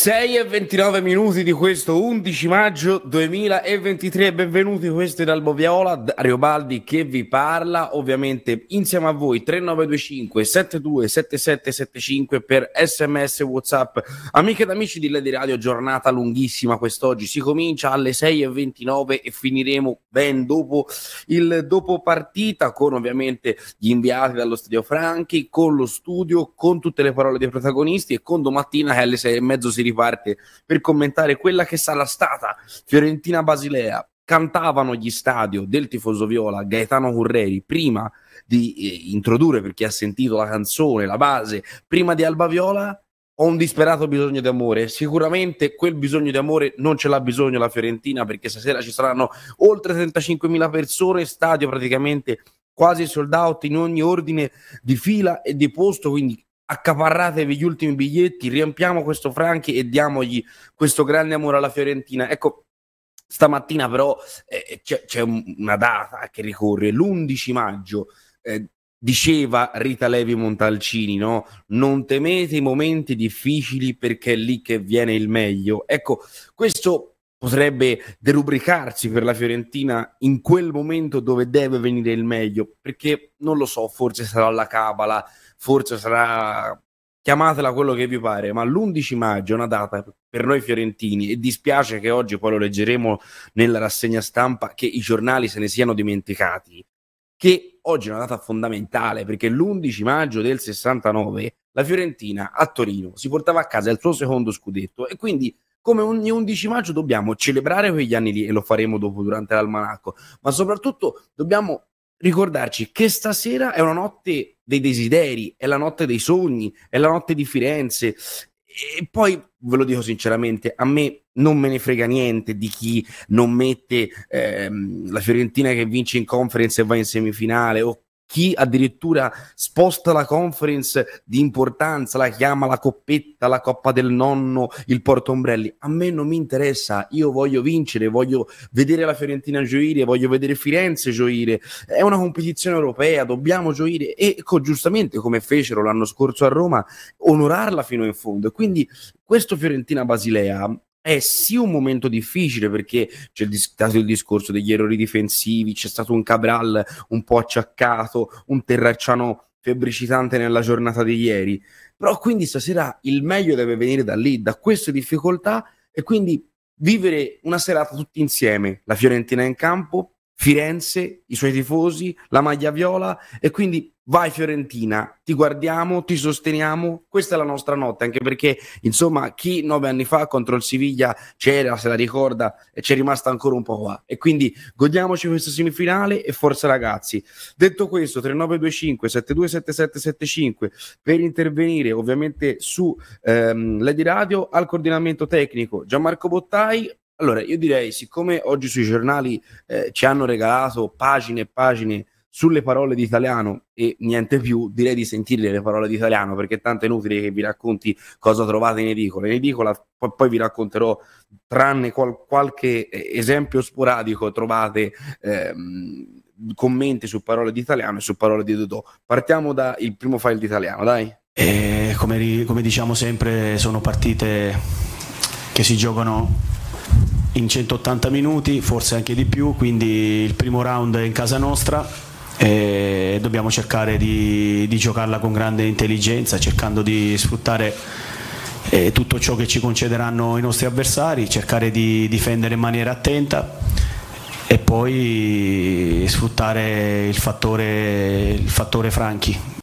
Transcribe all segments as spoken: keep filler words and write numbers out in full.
sei e ventinove minuti di questo undici maggio duemilaventitré, benvenuti, questo è l'Albo Viola, Dario Baldi che vi parla, ovviamente insieme a voi tre nove due cinque sette due sette sette sette cinque per sms, whatsapp. Amiche ed amici di Lady Radio, giornata lunghissima quest'oggi, si comincia alle sei e ventinove e finiremo ben dopo il dopo partita con ovviamente gli inviati dallo Stadio Franchi, con lo studio, con tutte le parole dei protagonisti e con domattina che alle sei e mezzo si riparte per commentare quella che sarà stata Fiorentina Basilea. Cantavano gli stadio del tifoso viola Gaetano Curreri prima di eh, introdurre, per chi ha sentito la canzone, la base prima di Alba Viola: ho un disperato bisogno di amore. Sicuramente quel bisogno di amore non ce l'ha bisogno la Fiorentina, perché stasera ci saranno oltre trentacinquemila persone, stadio praticamente quasi sold out in ogni ordine di fila e di posto, quindi accaparratevi gli ultimi biglietti, riempiamo questo Franchi e diamogli questo grande amore alla Fiorentina. Ecco, stamattina però eh, c'è, c'è una data che ricorre, l'undici maggio, eh, diceva Rita Levi Montalcini, no? Non temete i momenti difficili perché è lì che viene il meglio. Ecco, questo potrebbe derubricarsi per la Fiorentina in quel momento dove deve venire il meglio, perché non lo so, forse sarà la cabala, forse sarà, chiamatela quello che vi pare, ma l'undici maggio è una data per noi fiorentini e dispiace che oggi, poi lo leggeremo nella rassegna stampa, che i giornali se ne siano dimenticati, che oggi è una data fondamentale, perché l'undici maggio del sessantanove la Fiorentina a Torino si portava a casa il suo secondo scudetto e quindi come ogni undici maggio dobbiamo celebrare quegli anni lì, e lo faremo dopo durante l'almanacco, ma soprattutto dobbiamo ricordarci che stasera è una notte dei desideri, è la notte dei sogni, è la notte di Firenze. E poi ve lo dico sinceramente, a me non me ne frega niente di chi non mette ehm, la Fiorentina che vince in Conference e va in semifinale, o chi addirittura sposta la Conference di importanza, la chiama la coppetta, la coppa del nonno, il portaombrelli. A me non mi interessa, io voglio vincere, voglio vedere la Fiorentina gioire, voglio vedere Firenze gioire, è una competizione europea, dobbiamo gioire e ecco, giustamente come fecero l'anno scorso a Roma, onorarla fino in fondo. Quindi questo Fiorentina Basilea è sì un momento difficile, perché c'è stato il discorso degli errori difensivi, c'è stato un Cabral un po' acciaccato, un Terracciano febbricitante nella giornata di ieri, però quindi stasera il meglio deve venire da lì, da queste difficoltà, e quindi vivere una serata tutti insieme, la Fiorentina in campo, Firenze, i suoi tifosi, la maglia viola, e quindi vai Fiorentina, ti guardiamo, ti sosteniamo, questa è la nostra notte, anche perché insomma chi nove anni fa contro il Siviglia c'era, se la ricorda, e c'è rimasta ancora un po' qua, e quindi godiamoci questa semifinale e forza ragazzi. Detto questo, tre nove due cinque sette due sette sette sette cinque per intervenire ovviamente su ehm, Lady Radio, al coordinamento tecnico Gianmarco Bottai. Allora, io direi, siccome oggi sui giornali eh, ci hanno regalato pagine e pagine sulle parole di Italiano e niente più, direi di sentirle le parole di Italiano, perché tanto è inutile che vi racconti cosa trovate in edicola. In edicola poi, poi vi racconterò, tranne qual- qualche esempio sporadico, trovate ehm, commenti su parole di Italiano e su parole di Dodò. Partiamo dal primo file di Italiano, dai. Eh, come, ri- come diciamo sempre, sono partite che si giocano in centottanta minuti, forse anche di più, quindi il primo round è in casa nostra e dobbiamo cercare di, di giocarla con grande intelligenza, cercando di sfruttare eh, tutto ciò che ci concederanno i nostri avversari, cercare di difendere in maniera attenta e poi sfruttare il fattore, il fattore Franchi.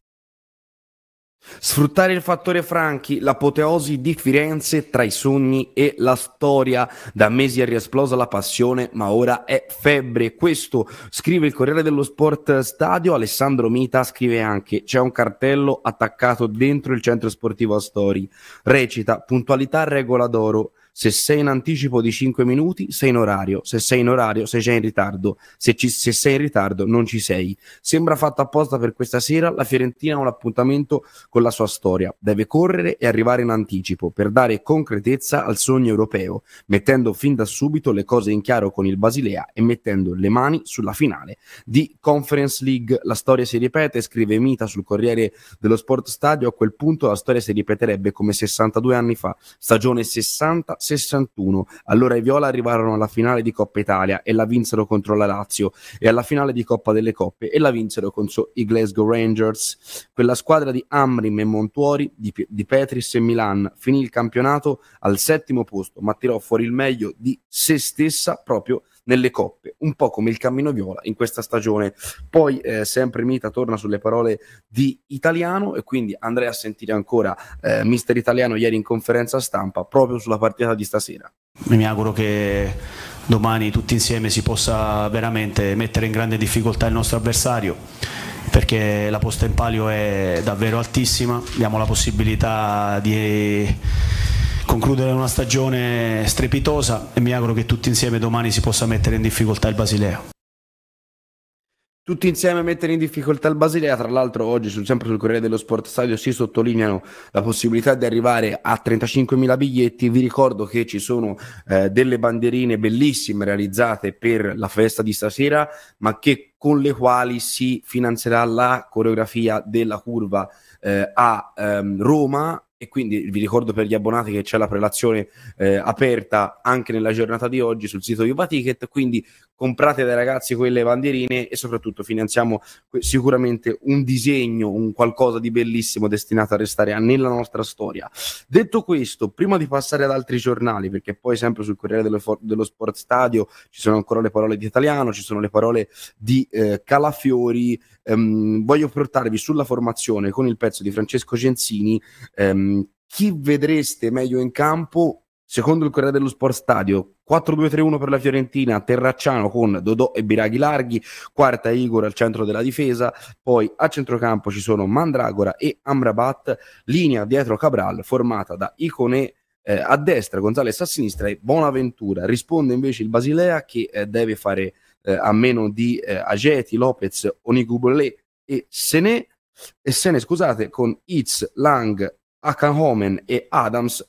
Sfruttare il fattore Franchi, l'apoteosi di Firenze tra i sogni e la storia. Da mesi è riesplosa la passione, ma ora è febbre. Questo scrive il Corriere dello Sport Stadio. Alessandro Mita scrive anche: c'è un cartello attaccato dentro il centro sportivo Astori. Recita: puntualità regola d'oro. Se sei in anticipo di cinque minuti, sei in orario. Se sei in orario, se sei in ritardo. Se, ci, se sei in ritardo, non ci sei. Sembra fatto apposta per questa sera. La Fiorentina ha un appuntamento con la sua storia. Deve correre e arrivare in anticipo per dare concretezza al sogno europeo, mettendo fin da subito le cose in chiaro con il Basilea e mettendo le mani sulla finale di Conference League. La storia si ripete, scrive Mita sul Corriere dello Sport Stadio. A quel punto la storia si ripeterebbe come sessantadue anni fa, stagione sessanta sessantuno. Allora i viola arrivarono alla finale di Coppa Italia e la vinsero contro la Lazio, e alla finale di Coppa delle Coppe e la vinsero contro i Glasgow Rangers. Quella squadra di Amrim e Montuori, di, di Petris e Milan, finì il campionato al settimo posto, ma tirò fuori il meglio di se stessa proprio nelle coppe, un po' come il cammino viola in questa stagione. Poi eh, sempre Mita torna sulle parole di Italiano, e quindi andrei a sentire ancora eh, mister Italiano ieri in conferenza stampa proprio sulla partita di stasera. Mi auguro che domani tutti insieme si possa veramente mettere in grande difficoltà il nostro avversario, perché la posta in palio è davvero altissima. Abbiamo la possibilità di concludere una stagione strepitosa e mi auguro che tutti insieme domani si possa mettere in difficoltà il Basilea. Tutti insieme a mettere in difficoltà il Basilea. Tra l'altro oggi sul, sempre sul Corriere dello Sport Stadio si sottolineano la possibilità di arrivare a trentacinquemila biglietti. Vi ricordo che ci sono eh, delle bandierine bellissime realizzate per la festa di stasera, ma che con le quali si finanzierà la coreografia della curva eh, a ehm, Roma. E quindi vi ricordo per gli abbonati che c'è la prelazione eh, aperta anche nella giornata di oggi sul sito Viva Ticket, quindi comprate dai ragazzi quelle bandierine e soprattutto finanziamo sicuramente un disegno, un qualcosa di bellissimo destinato a restare nella nostra storia. Detto questo, prima di passare ad altri giornali, perché poi sempre sul Corriere dello, dello Sport Stadio ci sono ancora le parole di Italiano, ci sono le parole di eh, Calafiori, ehm, voglio portarvi sulla formazione con il pezzo di Francesco Censini. ehm, chi vedreste meglio in campo? Secondo il Corriere dello Sport Stadio, quattro due tre uno per la Fiorentina, Terracciano con Dodò e Biraghi larghi, quarta Igor al centro della difesa, poi a centrocampo ci sono Mandragora e Amrabat, linea dietro Cabral formata da Ikoné eh, a destra, González a sinistra e Bonaventura. Risponde invece il Basilea che eh, deve fare eh, a meno di eh, Ajeti, Lopez, Onigubole e Senè, e Senè scusate, con Itz, Lang, Akan Homen e Adams,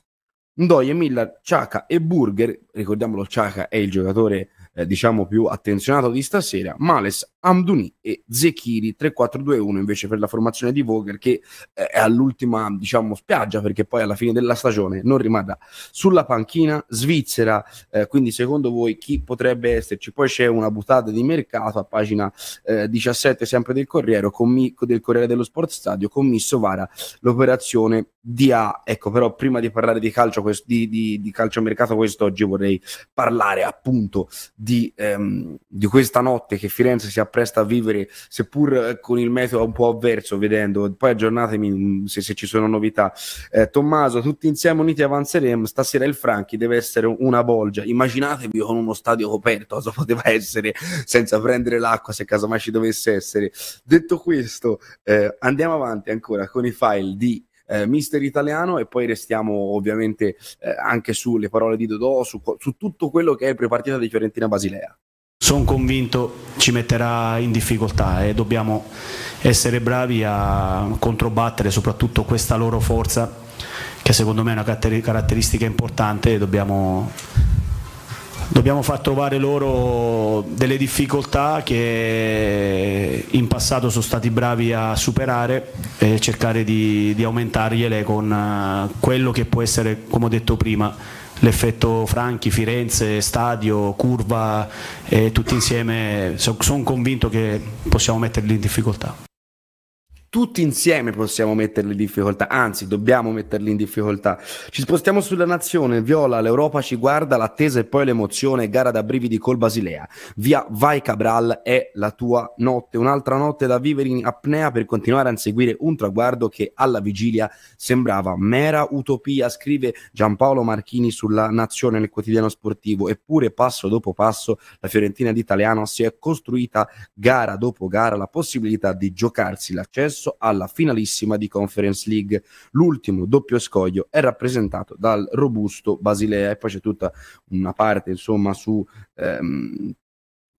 Ndoye, Miller, Ciaca e Burger. Ricordiamolo, Ciaca è il giocatore eh, diciamo più attenzionato di stasera, Males, Amdouni e Zechiri. Tre quattro due uno invece per la formazione di Vogel, che eh, è all'ultima diciamo spiaggia, perché poi alla fine della stagione non rimarrà sulla panchina svizzera. Eh, quindi secondo voi chi potrebbe esserci? Poi c'è una buttata di mercato a pagina eh, diciassette sempre del Corriere, commi- del Corriere dello Sport Stadio. Commisso vara l'operazione D A. Ecco, però prima di parlare di calcio quest- di, di, di calciomercato quest'oggi vorrei parlare appunto di, ehm, di questa notte che Firenze si appresta a vivere, seppur con il meteo un po' avverso, vedendo. Poi aggiornatemi se, se ci sono novità. eh, Tommaso, tutti insieme uniti avanzeremo. Stasera il Franchi deve essere una bolgia, immaginatevi con uno stadio coperto cosa poteva essere senza prendere l'acqua, se casomai ci dovesse essere. Detto questo, eh, andiamo avanti ancora con i file di Eh, mister Italiano e poi restiamo ovviamente eh, anche sulle parole di Dodò, su, su tutto quello che è prepartita di Fiorentina Basilea. Sono convinto ci metterà in difficoltà e dobbiamo essere bravi a controbattere soprattutto questa loro forza, che secondo me è una caratteristica importante, e dobbiamo, dobbiamo far trovare loro delle difficoltà che in passato sono stati bravi a superare, e cercare di, di aumentargliele con quello che può essere, come ho detto prima, l'effetto Franchi, Firenze, stadio, curva, e tutti insieme sono son convinto che possiamo metterli in difficoltà. Tutti insieme possiamo metterli in difficoltà, anzi dobbiamo metterli in difficoltà. Ci spostiamo sulla nazione, viola, l'Europa ci guarda, l'attesa e poi l'emozione, gara da brividi col Basilea. Via, vai Cabral, è la tua notte, un'altra notte da vivere in apnea per continuare a inseguire un traguardo che alla vigilia sembrava mera utopia, scrive Giampaolo Marchini sulla nazione nel Quotidiano Sportivo. Eppure passo dopo passo la Fiorentina d'Italiano si è costruita gara dopo gara la possibilità di giocarsi l'accesso accesso alla finalissima di Conference League. L'ultimo doppio scoglio è rappresentato dal robusto Basilea, e poi c'è tutta una parte insomma su ehm,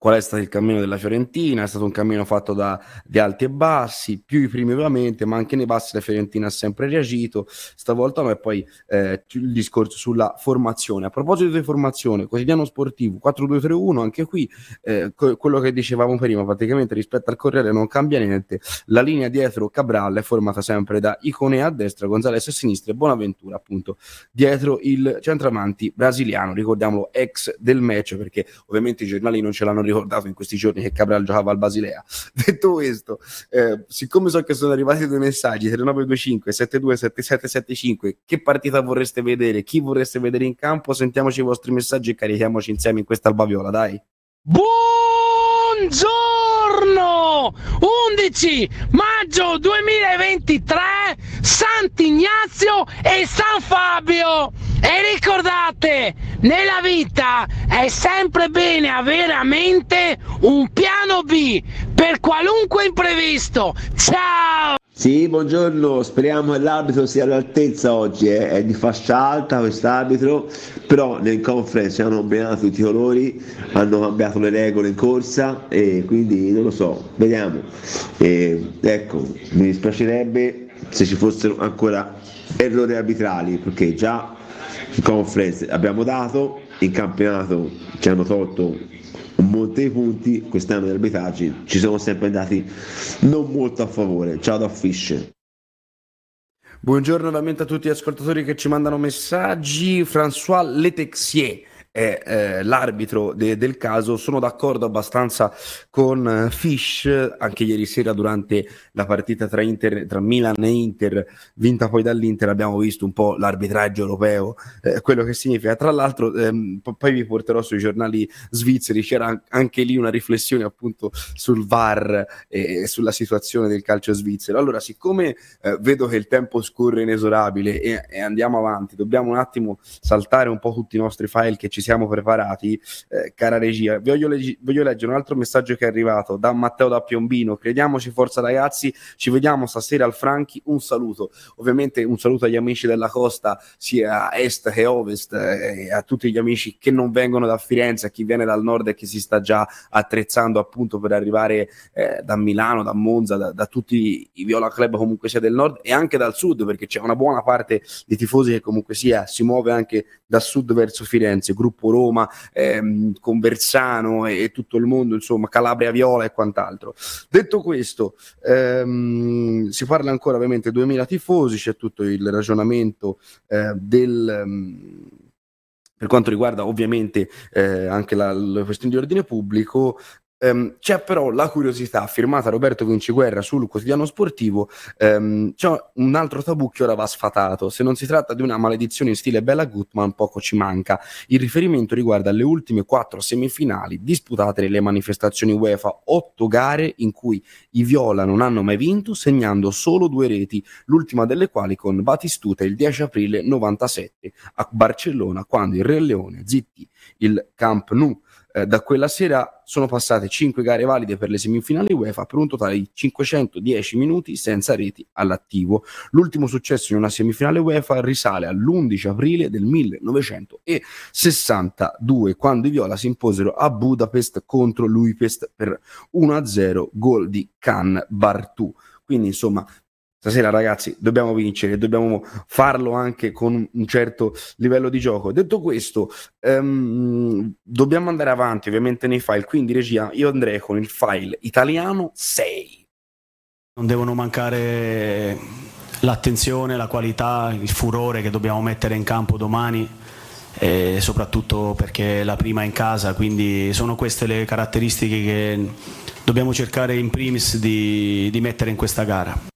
qual è stato il cammino della Fiorentina. È stato un cammino fatto da di alti e bassi, più i primi ovviamente, ma anche nei bassi la Fiorentina ha sempre reagito, stavolta no. E poi eh, il discorso sulla formazione. A proposito di formazione, Quotidiano Sportivo quattro due tre uno, anche qui eh, co- quello che dicevamo prima, praticamente rispetto al Corriere non cambia niente. La linea dietro Cabral è formata sempre da Ikoné a destra, González a sinistra e Bonaventura appunto dietro il centravanti brasiliano, ricordiamolo ex del match, perché ovviamente i giornali non ce l'hanno ricordato in questi giorni che Cabral giocava al Basilea. Detto questo, eh, siccome so che sono arrivati due messaggi, tre nove due cinque sette due sette sette sette cinque, che partita vorreste vedere, chi vorreste vedere in campo, sentiamoci i vostri messaggi e carichiamoci insieme in questa albaviola, dai. Buongiorno! undici maggio duemilaventitré, Sant'Ignazio e San Fabio, e ricordate, nella vita è sempre bene avere a mente un piano B per qualunque imprevisto. Ciao! Sì, buongiorno, speriamo che l'arbitro sia all'altezza oggi, eh. È di fascia alta quest'arbitro, però nel conference hanno benato tutti i colori, hanno cambiato le regole in corsa e quindi non lo so, vediamo. E, ecco, mi dispiacerebbe se ci fossero ancora errori arbitrali, perché già in conference abbiamo dato, in campionato ci hanno tolto un monte di punti, quest'anno gli arbitraggi ci sono sempre andati non molto a favore. Ciao da Fish. Buongiorno veramente a tutti gli ascoltatori che ci mandano messaggi. François Letexier è eh, l'arbitro de- del caso. Sono d'accordo abbastanza con Fish, anche ieri sera durante la partita tra, Inter, tra Milan e Inter, vinta poi dall'Inter, abbiamo visto un po' l'arbitraggio europeo, eh, quello che significa. Tra l'altro ehm, p- poi vi porterò sui giornali svizzeri, c'era anche lì una riflessione appunto sul V A R e sulla situazione del calcio svizzero. Allora, siccome eh, vedo che il tempo scorre inesorabile e-, e andiamo avanti, dobbiamo un attimo saltare un po' tutti i nostri file che ci siamo preparati, eh, cara regia. Voglio, leggi- voglio leggere un altro messaggio che è arrivato da Matteo da Piombino. Crediamoci, forza ragazzi, ci vediamo stasera al Franchi, un saluto. Ovviamente un saluto agli amici della costa, sia est che ovest, eh, a tutti gli amici che non vengono da Firenze, a chi viene dal nord e che si sta già attrezzando appunto per arrivare eh, da Milano, da Monza, da, da tutti i Viola Club comunque sia del nord e anche dal sud, perché c'è una buona parte di tifosi che comunque sia si muove anche da sud verso Firenze, gruppo Roma, ehm, Conversano e, e tutto il mondo, insomma Calabria Viola e quant'altro. Detto questo, ehm, si parla ancora ovviamente duemila tifosi, c'è tutto il ragionamento eh, del... Um, per quanto riguarda ovviamente eh, anche la, la questione di ordine pubblico. C'è però la curiosità, firmata Roberto Vinciguerra sul Quotidiano Sportivo, ehm, c'è un altro tabù che ora va sfatato. Se non si tratta di una maledizione in stile Bella Gutmann, poco ci manca. Il riferimento riguarda le ultime quattro semifinali disputate nelle manifestazioni UEFA, otto gare in cui i Viola non hanno mai vinto, segnando solo due reti, l'ultima delle quali con Batistuta il dieci aprile novantasette a Barcellona, quando il Re Leone zittì il Camp Nou. Eh, da quella sera sono passate cinque gare valide per le semifinali UEFA, per un totale di cinquecentodieci minuti senza reti all'attivo. L'ultimo successo in una semifinale UEFA risale all'undici aprile del millenovecentosessantadue, quando i Viola si imposero a Budapest contro l'Újpest per uno a zero, gol di Can Bartu. Quindi insomma, stasera ragazzi dobbiamo vincere, dobbiamo farlo anche con un certo livello di gioco. Detto questo, ehm, dobbiamo andare avanti ovviamente nei file, quindi regia, io andrei con il file italiano sei. Non devono mancare l'attenzione, la qualità, il furore che dobbiamo mettere in campo domani, e soprattutto perché la prima è in casa, quindi sono queste le caratteristiche che dobbiamo cercare in primis di, di mettere in questa gara.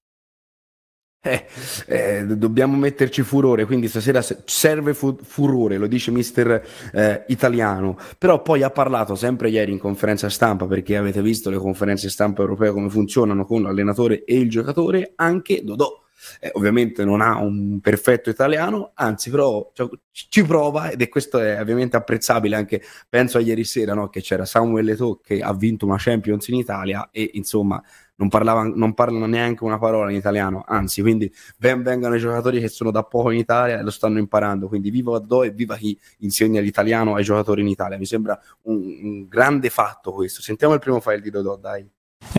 Eh, eh, dobbiamo metterci furore, quindi stasera serve fu- furore, lo dice mister eh, italiano. Però poi ha parlato sempre ieri in conferenza stampa, perché avete visto le conferenze stampa europee come funzionano con l'allenatore e il giocatore, anche Dodò. Eh, ovviamente non ha un perfetto italiano, anzi però cioè, ci prova, ed è questo è ovviamente apprezzabile. Anche penso a ieri sera, no, che c'era Samuel Eto'o che ha vinto una Champions in Italia e insomma non, parlava, non parlano neanche una parola in italiano, anzi, quindi ben vengano i giocatori che sono da poco in Italia e lo stanno imparando, quindi viva Dodò e viva chi insegna l'italiano ai giocatori in Italia, mi sembra un, un grande fatto questo. Sentiamo il primo file di Dodò, dai.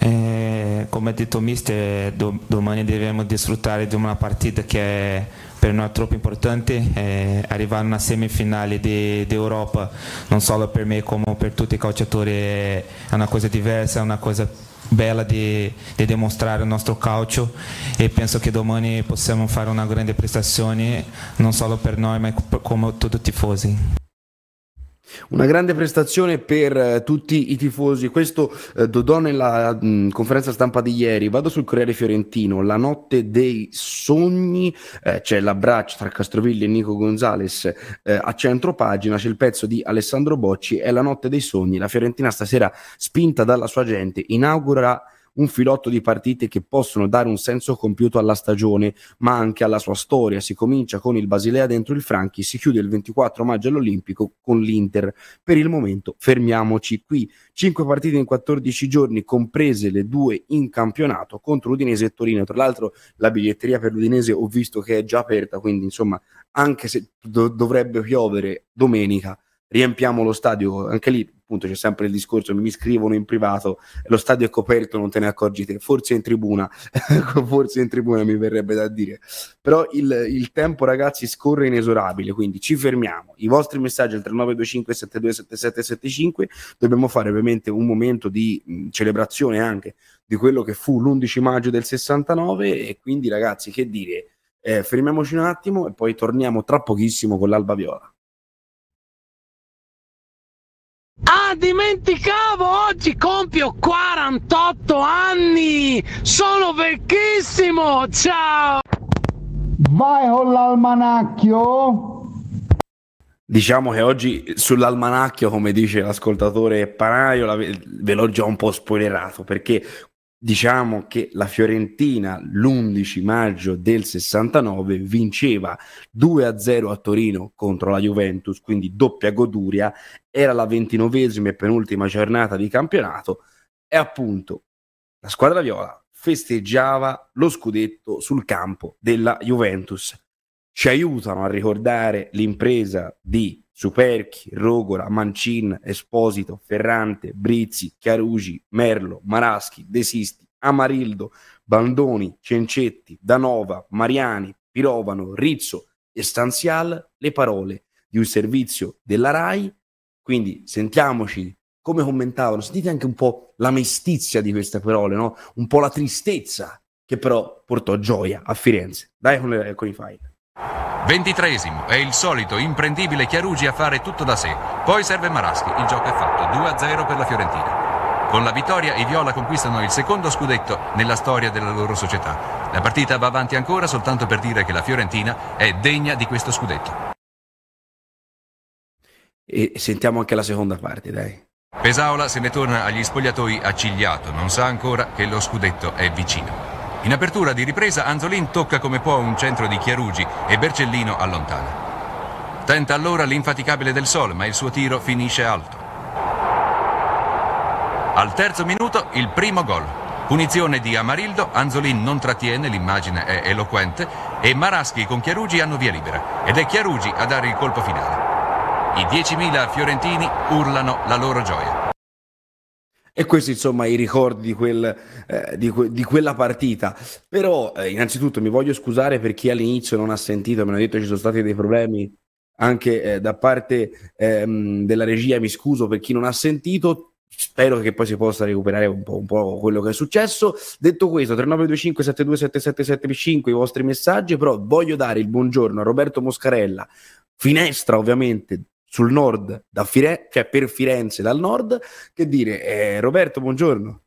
Eh, come ha detto mister, do, domani dovremo sfruttare di una partita che è per noi troppo importante, eh, arrivare a una semifinale di, di Europa, non solo per me come per tutti i calciatori, è una cosa diversa, è una cosa bella di, di dimostrare il nostro calcio, e penso che domani possiamo fare una grande prestazione non solo per noi ma come tutti i tifosi. Una grande prestazione per eh, tutti i tifosi, questo eh, Dodò nella mh, conferenza stampa di ieri. Vado sul Corriere Fiorentino, la notte dei sogni, eh, c'è cioè l'abbraccio tra Castrovilli e Nico González, eh, a centropagina c'è il pezzo di Alessandro Bocci, è la notte dei sogni, la Fiorentina stasera spinta dalla sua gente inaugurerà un filotto di partite che possono dare un senso compiuto alla stagione, ma anche alla sua storia. Si comincia con il Basilea dentro il Franchi, si chiude il ventiquattro maggio all'Olimpico con l'Inter. Per il momento fermiamoci qui. Cinque partite in quattordici giorni, comprese le due in campionato contro Udinese e Torino. Tra l'altro la biglietteria per l'Udinese ho visto che è già aperta, quindi insomma, anche se do- dovrebbe piovere domenica, riempiamo lo stadio. Anche lì appunto c'è sempre il discorso, mi scrivono in privato, lo stadio è coperto, non te ne accorgi te, forse in tribuna forse in tribuna mi verrebbe da dire, però il, il tempo ragazzi scorre inesorabile, quindi ci fermiamo. I vostri messaggi al tre nove due cinque sette due sette sette sette cinque, dobbiamo fare ovviamente un momento di mh, celebrazione anche di quello che fu l'undici maggio del sessantanove, e quindi ragazzi che dire, eh, fermiamoci un attimo e poi torniamo tra pochissimo con l'Alba Viola. Ah, dimenticavo, oggi compio quarantotto anni, sono vecchissimo, ciao! Vai con l'almanacchio! Diciamo che oggi sull'almanacchio, come dice l'ascoltatore Panaio, la ve-, ve l'ho già un po' spoilerato, perché diciamo che la Fiorentina l'undici maggio del sessantanove vinceva due a zero a Torino contro la Juventus, quindi doppia goduria, era la ventinovesima e penultima giornata di campionato e appunto la squadra viola festeggiava lo scudetto sul campo della Juventus. Ci aiutano a ricordare l'impresa di Superchi, Rogola, Mancin, Esposito, Ferrante, Brizzi, Chiarugi, Merlo, Maraschi, De Sisti, Amarildo, Bandoni, Cencetti, Danova, Mariani, Pirovano, Rizzo e Stanzial le parole di un servizio della RAI. Quindi sentiamoci come commentavano, sentite anche un po' la mestizia di queste parole, no? Un po' la tristezza che però portò gioia a Firenze. Dai con, le, con i file. Ventitreesimo, è il solito imprendibile Chiarugi a fare tutto da sé, poi serve Maraschi, il gioco è fatto, due a zero per la Fiorentina. Con la vittoria i viola conquistano il secondo scudetto nella storia della loro società. La partita va avanti ancora soltanto per dire che la Fiorentina è degna di questo scudetto. E sentiamo anche la seconda parte, dai. Pesaola se ne torna agli spogliatoi accigliato, non sa ancora che lo scudetto è vicino. In apertura di ripresa Anzolin tocca come può un centro di Chiarugi e Bercellino allontana. Tenta allora l'infaticabile Del Sol, ma il suo tiro finisce alto. Al terzo minuto il primo gol. Punizione di Amarildo, Anzolin non trattiene, l'immagine è eloquente, e Maraschi con Chiarugi hanno via libera. Ed è Chiarugi a dare il colpo finale. I diecimila fiorentini urlano la loro gioia. E questi insomma i ricordi di, quel, eh, di, que- di quella partita. Però eh, innanzitutto mi voglio scusare per chi all'inizio non ha sentito, me l'ha detto, ci sono stati dei problemi anche eh, da parte ehm, della regia, mi scuso per chi non ha sentito, spero che poi si possa recuperare un po', un po' quello che è successo. Detto questo, tre nove due cinque sette due sette sette sette cinque i vostri messaggi, però voglio dare il buongiorno a Roberto Moscarella, finestra ovviamente, sul nord, da Fire- cioè per Firenze dal nord, che dire, eh, Roberto buongiorno.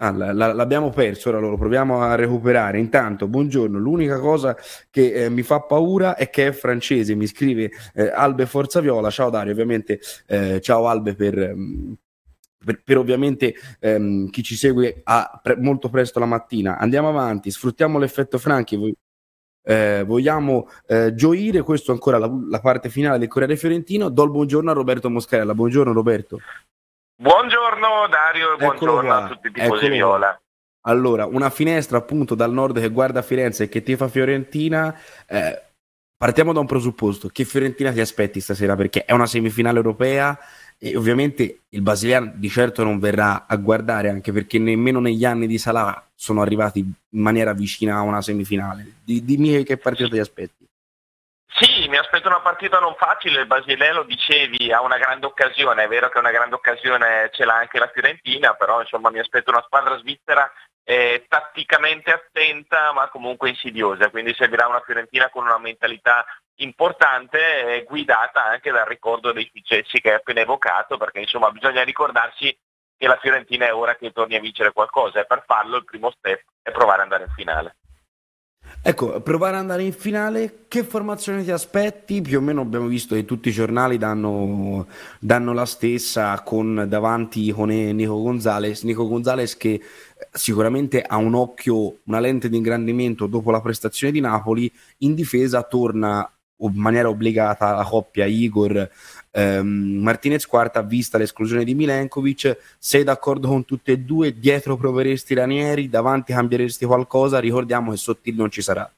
Ah, la, la, l'abbiamo perso, ora lo proviamo a recuperare. Intanto buongiorno, l'unica cosa che eh, mi fa paura è che è francese, mi scrive eh, Albe Forza Viola, ciao Dario, ovviamente eh, ciao Albe per... Mh, Per, per ovviamente ehm, chi ci segue a pre- molto presto la mattina. Andiamo avanti, sfruttiamo l'effetto Franchi. Voi- Eh, vogliamo eh, gioire, questo ancora la, la parte finale del Corriere Fiorentino. Do il buongiorno a Roberto Moscarella. Buongiorno Roberto. Buongiorno Dario, buongiorno a tutti i tifosi viola. Allora, una finestra appunto dal nord che guarda Firenze e che tifa Fiorentina. Eh, partiamo da un presupposto: che Fiorentina ti aspetti stasera? Perché è una semifinale europea e ovviamente il Brasiliano di certo non verrà a guardare, anche perché nemmeno negli anni di Salah sono arrivati in maniera vicina a una semifinale. D- dimmi che partita ti aspetti. Sì, mi aspetto una partita non facile. Il Basilea, lo dicevi, ha una grande occasione, è vero che una grande occasione ce l'ha anche la Fiorentina, però insomma mi aspetto una squadra svizzera eh, tatticamente attenta ma comunque insidiosa, quindi servirà una Fiorentina con una mentalità importante eh, guidata anche dal ricordo dei successi che hai appena evocato, perché insomma bisogna ricordarsi che la Fiorentina è ora che torni a vincere qualcosa e per farlo il primo step è provare ad andare in finale. Ecco, provare ad andare in finale. Che formazione ti aspetti? Più o meno abbiamo visto che tutti i giornali danno, danno la stessa, con davanti Ikoné, Nico González. Nico González che sicuramente ha un occhio, una lente di ingrandimento dopo la prestazione di Napoli. In difesa torna in maniera obbligata la coppia Igor ehm, Martinez Quarta, vista l'esclusione di Milenkovic. Sei d'accordo con tutte e due? Dietro proveresti Ranieri, davanti cambieresti qualcosa? Ricordiamo che Sottile non ci sarà.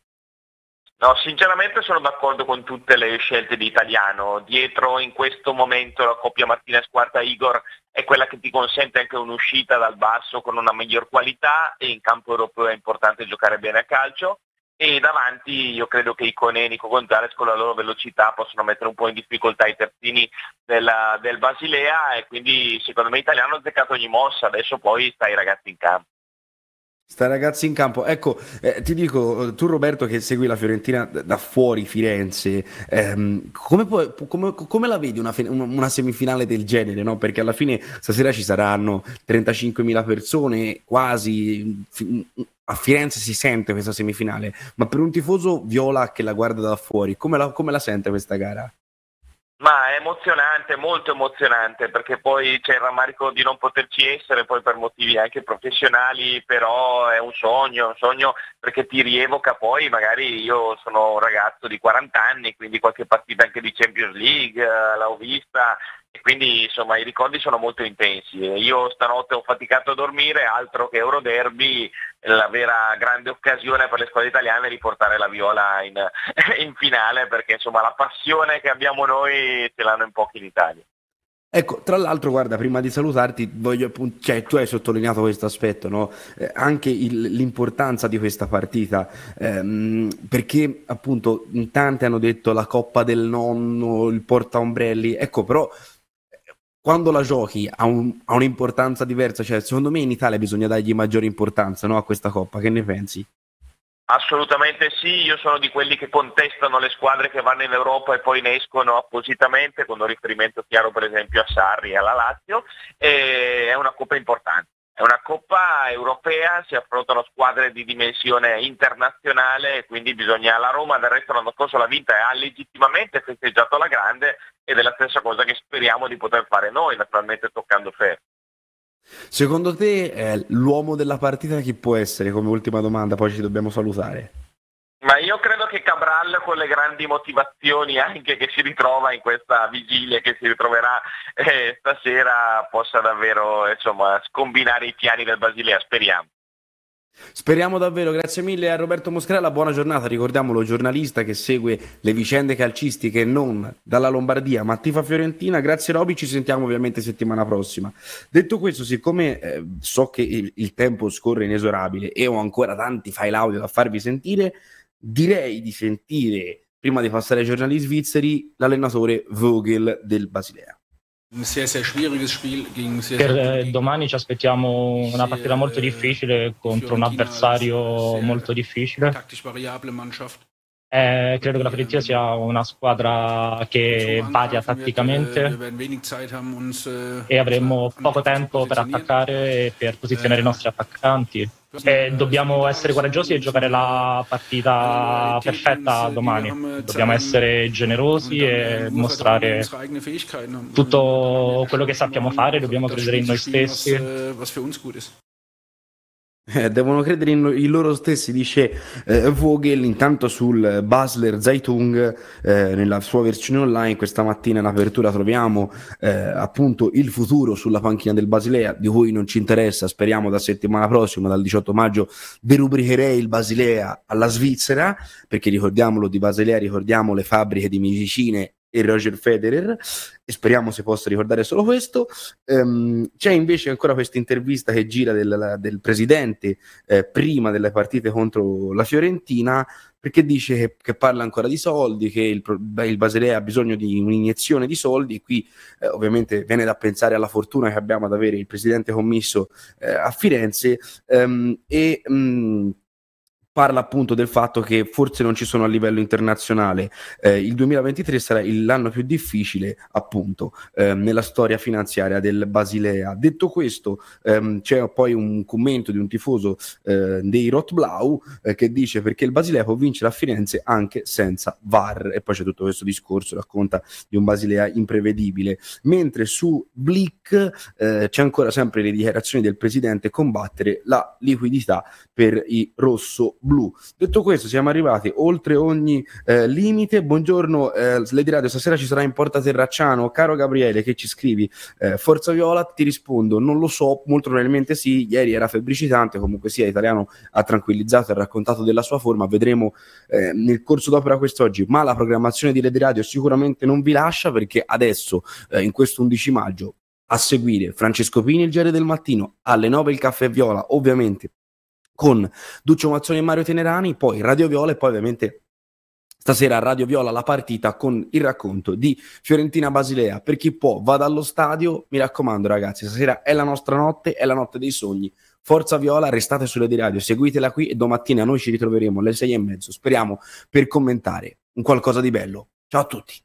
No, sinceramente sono d'accordo con tutte le scelte di Italiano. Dietro in questo momento la coppia Martinez Quarta Igor è quella che ti consente anche un'uscita dal basso con una miglior qualità, e in campo europeo è importante giocare bene a calcio. E davanti io credo che Ikoné e Nico González con la loro velocità possono mettere un po' in difficoltà i terzini della, del Basilea, e quindi secondo me Italiano ha azzeccato ogni mossa. Adesso poi sta ai ragazzi in campo. Sta ai ragazzi in campo. Ecco, eh, ti dico, tu Roberto che segui la Fiorentina da fuori Firenze, ehm, come, puoi, come, come la vedi una, una semifinale del genere, no? Perché alla fine stasera ci saranno trentacinquemila persone quasi. Fi- A Firenze si sente questa semifinale, ma per un tifoso viola che la guarda da fuori, come la, come la sente questa gara? Ma è emozionante, molto emozionante, perché poi c'è il rammarico di non poterci essere, poi per motivi anche professionali, però è un sogno, un sogno perché ti rievoca poi, magari io sono un ragazzo di quaranta anni, quindi qualche partita anche di Champions League l'ho vista, e quindi insomma i ricordi sono molto intensi. Io stanotte ho faticato a dormire, altro che Euroderby, la vera grande occasione per le squadre italiane è riportare la viola in, in finale, perché insomma la passione che abbiamo noi ce l'hanno in pochi in Italia. Ecco, tra l'altro guarda, prima di salutarti voglio appunto, cioè tu hai sottolineato questo aspetto, no? Eh, anche il, l'importanza di questa partita, ehm, perché appunto in tanti hanno detto la coppa del nonno, il portaombrelli, ecco, però quando la giochi ha, un, ha un'importanza diversa, cioè secondo me in Italia bisogna dargli maggiore importanza, no, a questa coppa, che ne pensi? Assolutamente sì, io sono di quelli che contestano le squadre che vanno in Europa e poi ne escono appositamente, con un riferimento chiaro per esempio a Sarri e alla Lazio, e è una coppa importante. È una coppa europea, si affrontano squadre di dimensione internazionale, quindi bisogna, la Roma del resto l'anno scorso l'ha vinta e ha legittimamente festeggiato alla grande, ed è la stessa cosa che speriamo di poter fare noi, naturalmente toccando ferro. Secondo te eh, l'uomo della partita chi può essere? Come ultima domanda, poi ci dobbiamo salutare. Ma io credo che Cabral, con le grandi motivazioni anche che si ritrova in questa vigilia, che si ritroverà eh, stasera, possa davvero insomma scombinare i piani del Basilea, speriamo. Speriamo davvero. Grazie mille a Roberto Moscarella, buona giornata. Ricordiamolo, giornalista che segue le vicende calcistiche non dalla Lombardia ma tifa Fiorentina. Grazie Roby, ci sentiamo ovviamente settimana prossima. Detto questo, siccome eh, so che il, il tempo scorre inesorabile e ho ancora tanti file audio da farvi sentire, direi di sentire, prima di passare ai giornali svizzeri, l'allenatore Vogel del Basilea. Per domani ci aspettiamo una partita molto difficile contro un avversario molto difficile. Eh, credo che la Fiorentina sia una squadra che varia tatticamente e avremo poco tempo per attaccare e per posizionare i nostri attaccanti. E dobbiamo essere coraggiosi e giocare la partita perfetta domani. Dobbiamo essere generosi e mostrare tutto quello che sappiamo fare, dobbiamo credere in noi stessi. Eh, devono credere in, in loro stessi, dice eh, Vogel. Intanto sul Basler Zeitung, eh, nella sua versione online questa mattina in apertura troviamo eh, appunto il futuro sulla panchina del Basilea, di cui non ci interessa, speriamo da settimana prossima, dal diciotto maggio derubricherei il Basilea alla Svizzera, perché ricordiamolo, di Basilea ricordiamo le fabbriche di medicine e Roger Federer, e speriamo si possa ricordare solo questo. Ehm, c'è invece ancora questa intervista che gira del, del presidente eh, prima delle partite contro la Fiorentina, perché dice che, che parla ancora di soldi, che il, il Basilea ha bisogno di un'iniezione di soldi, e qui eh, ovviamente viene da pensare alla fortuna che abbiamo ad avere il presidente Commisso eh, a Firenze, ehm, e... Mh, parla appunto del fatto che forse non ci sono a livello internazionale, eh, il duemilaventitré sarà il, l'anno più difficile appunto eh, nella storia finanziaria del Basilea. Detto questo, ehm, c'è poi un commento di un tifoso eh, dei Rotblau eh, che dice perché il Basilea può vincere a Firenze anche senza V A R, e poi c'è tutto questo discorso, racconta di un Basilea imprevedibile. Mentre su Blick eh, c'è ancora sempre le dichiarazioni del presidente, combattere la liquidità per i rosso blu. Detto questo, siamo arrivati oltre ogni eh, limite. Buongiorno eh, Lady Radio, stasera ci sarà in Porta Terracciano. Caro Gabriele che ci scrivi, eh, Forza Viola, ti rispondo non lo so, molto probabilmente sì, ieri era febbricitante, comunque sia Italiano ha tranquillizzato e raccontato della sua forma, vedremo eh, nel corso d'opera quest'oggi, ma la programmazione di Lady Radio sicuramente non vi lascia, perché adesso eh, in questo undici maggio a seguire Francesco Pini il Gere del Mattino, alle nove il Caffè Viola ovviamente con Duccio Mazzoni e Mario Tenerani, poi Radio Viola e poi ovviamente stasera Radio Viola la partita con il racconto di Fiorentina Basilea. Per chi può vada allo stadio, mi raccomando ragazzi, stasera è la nostra notte, è la notte dei sogni. Forza Viola, restate sulle di radio, seguitela qui e domattina noi ci ritroveremo alle sei e mezzo, speriamo, per commentare un qualcosa di bello. Ciao a tutti.